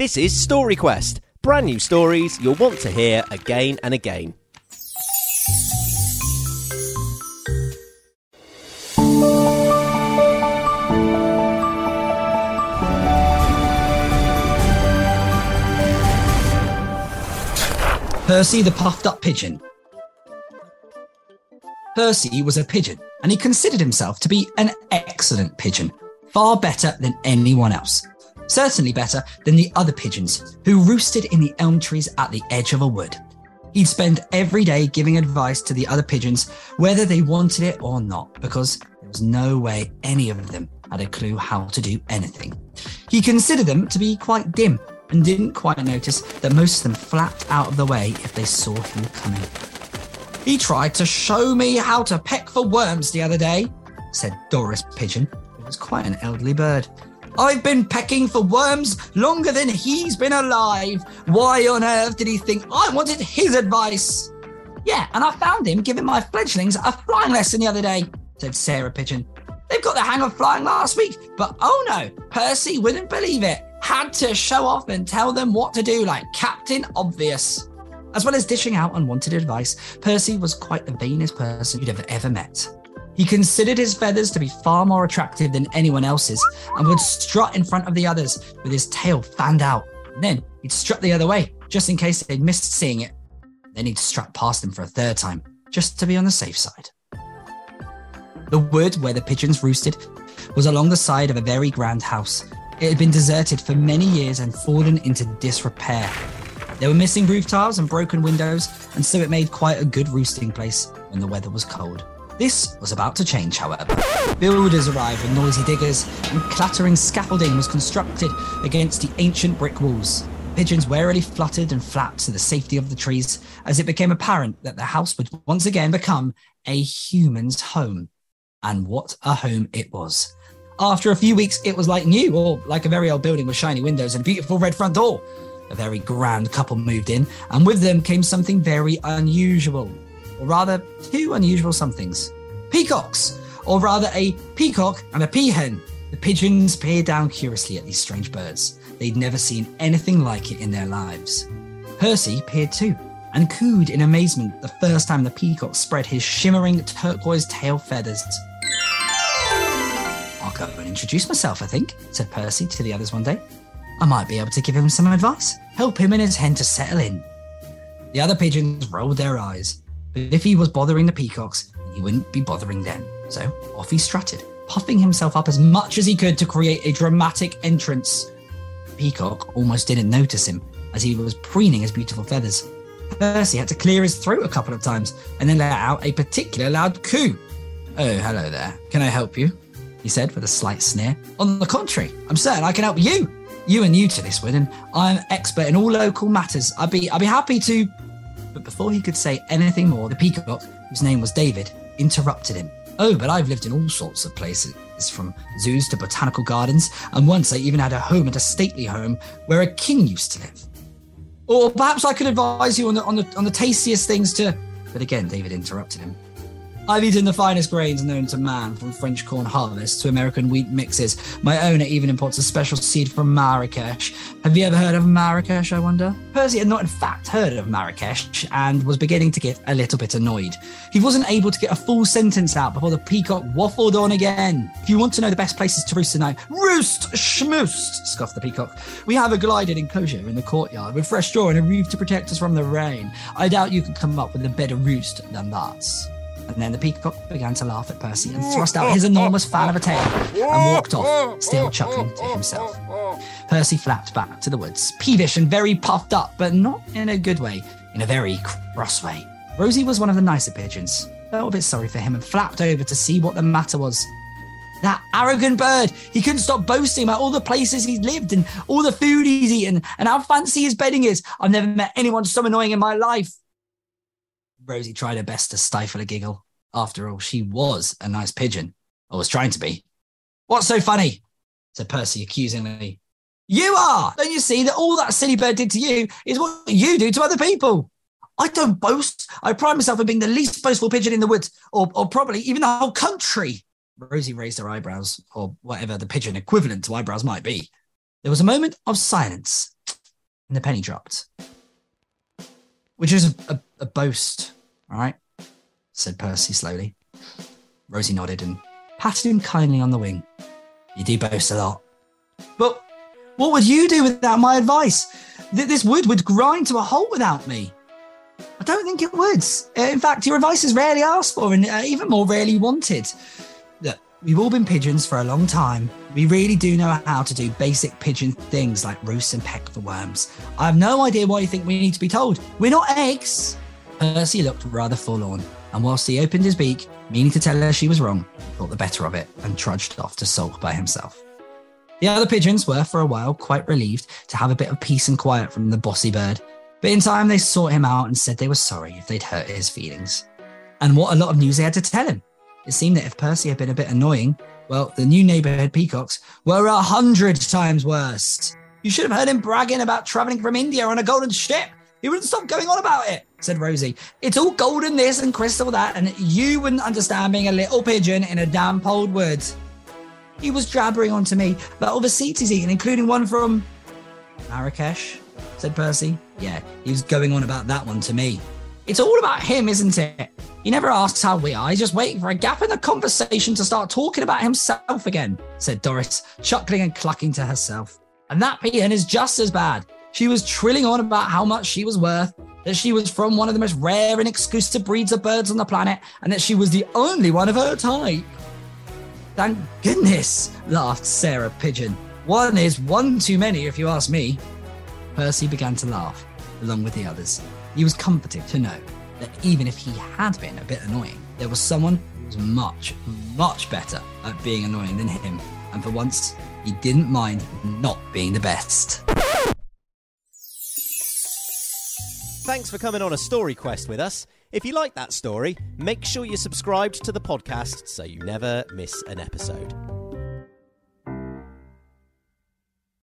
This is Story Quest, brand new stories you'll want to hear again and again. Percy the Puffed Up Pigeon. Percy was a pigeon, and he considered himself to be an excellent pigeon, far better than anyone else. Certainly better than the other pigeons who roosted in the elm trees at the edge of a wood. He'd spend every day giving advice to the other pigeons, whether they wanted it or not, because there was no way any of them had a clue how to do anything. He considered them to be quite dim and didn't quite notice that most of them flapped out of the way if they saw him coming. "He tried to show me how to peck for worms the other day," said Doris Pigeon, who was quite an elderly bird. "I've been pecking for worms longer than he's been alive. Why on earth did he think I wanted his advice?" "Yeah, and I found him giving my fledglings a flying lesson the other day," said Sarah Pigeon. "They've got the hang of flying last week, but oh no, Percy wouldn't believe it. Had to show off and tell them what to do like Captain Obvious." As well as dishing out unwanted advice, Percy was quite the vainest person you'd have ever met. He considered his feathers to be far more attractive than anyone else's and would strut in front of the others with his tail fanned out. And then he'd strut the other way, just in case they'd missed seeing it. Then he'd strut past them for a third time, just to be on the safe side. The wood where the pigeons roosted was along the side of a very grand house. It had been deserted for many years and fallen into disrepair. There were missing roof tiles and broken windows, and so it made quite a good roosting place when the weather was cold. This was about to change, however. Builders arrived with noisy diggers, and clattering scaffolding was constructed against the ancient brick walls. Pigeons warily fluttered and flapped to the safety of the trees as it became apparent that the house would once again become a human's home. And what a home it was. After a few weeks, it was like new, or like a very old building with shiny windows and a beautiful red front door. A very grand couple moved in, and with them came something very unusual. Or rather, two unusual somethings. Peacocks! Or rather, a peacock and a peahen. The pigeons peered down curiously at these strange birds. They'd never seen anything like it in their lives. Percy peered too, and cooed in amazement the first time the peacock spread his shimmering turquoise tail feathers. "I'll go and introduce myself, I think," said Percy to the others one day. "I might be able to give him some advice, help him and his hen to settle in." The other pigeons rolled their eyes. But if he was bothering the peacocks, he wouldn't be bothering them. So off he strutted, puffing himself up as much as he could to create a dramatic entrance. The peacock almost didn't notice him as he was preening his beautiful feathers. Percy had to clear his throat a couple of times and then let out a particular loud coo. "Oh, hello there. Can I help you?" he said with a slight sneer. "On the contrary, I'm certain I can help you. You are new to this wood and I'm an expert in all local matters. I'd be happy to..." But before he could say anything more, the peacock, whose name was David, interrupted him. "Oh, but I've lived in all sorts of places, from zoos to botanical gardens, and once I even had a home at a stately home where a king used to live. Or perhaps I could advise you on the tastiest things to..." But again, David interrupted him. "I've eaten the finest grains known to man, from French corn harvests to American wheat mixes. My owner even imports a special seed from Marrakesh. Have you ever heard of Marrakesh, I wonder?" Percy had not in fact heard of Marrakesh and was beginning to get a little bit annoyed. He wasn't able to get a full sentence out before the peacock waffled on again. "If you want to know the best places to roost tonight..." "Roost, schmoost," scoffed the peacock. "We have a glided enclosure in the courtyard with fresh straw and a roof to protect us from the rain. I doubt you can come up with a better roost than that." And then the peacock began to laugh at Percy and thrust out his enormous fan of a tail and walked off, still chuckling to himself. Percy flapped back to the woods, peevish and very puffed up, but not in a good way, in a very cross way. Rosie was one of the nicer pigeons, felt a bit sorry for him and flapped over to see what the matter was. "That arrogant bird! He couldn't stop boasting about all the places he's lived and all the food he's eaten and how fancy his bedding is. I've never met anyone so annoying in my life." Rosie tried her best to stifle a giggle. After all, she was a nice pigeon. Or was trying to be. "What's so funny?" said Percy accusingly. "You are! Don't you see that all that silly bird did to you is what you do to other people?" "I don't boast. I pride myself on being the least boastful pigeon in the woods, or probably even the whole country." Rosie raised her eyebrows, or whatever the pigeon equivalent to eyebrows might be. There was a moment of silence. and the penny dropped. Which is a boast, all right? Said Percy slowly. Rosie nodded and patted him kindly on the wing. You do boast a lot. But what would you do without my advice? This wood would grind to a halt without me. I don't think it would. In fact, your advice is rarely asked for and even more rarely wanted. Look, we've all been pigeons for a long time. We really do know how to do basic pigeon things like roost and peck for worms. I have no idea why you think we need to be told. We're not eggs. Percy looked rather forlorn, and whilst he opened his beak, meaning to tell her she was wrong, he thought the better of it and trudged off to sulk by himself. The other pigeons were, for a while, quite relieved to have a bit of peace and quiet from the bossy bird. But in time, they sought him out and said they were sorry if they'd hurt his feelings. And what a lot of news they had to tell him. It seemed that if Percy had been a bit annoying, well, the new neighbourhood peacocks were 100 times worse. You should have heard him bragging about travelling from India on a golden ship. He wouldn't stop going on about it, said Rosie. It's all golden this and crystal that, and you wouldn't understand being a little pigeon in a damp old wood. He was jabbering on to me about all the seeds he's eaten, including one from Marrakesh, said Percy. Yeah, he was going on about that one to me. It's all about him, isn't it? He never asks how we are. He's just waiting for a gap in the conversation to start talking about himself again, said Doris, chuckling and clucking to herself. And that peon is just as bad. She was trilling on about how much she was worth, that she was from one of the most rare and exclusive breeds of birds on the planet, and that she was the only one of her type. Thank goodness, laughed Sarah Pigeon. One is one too many, if you ask me. Percy began to laugh, along with the others. He was comforted to know that even if he had been a bit annoying, there was someone who was much, much better at being annoying than him. And for once, he didn't mind not being the best. Thanks for coming on a Story Quest with us. If you like that story, make sure you're subscribed to the podcast so you never miss an episode.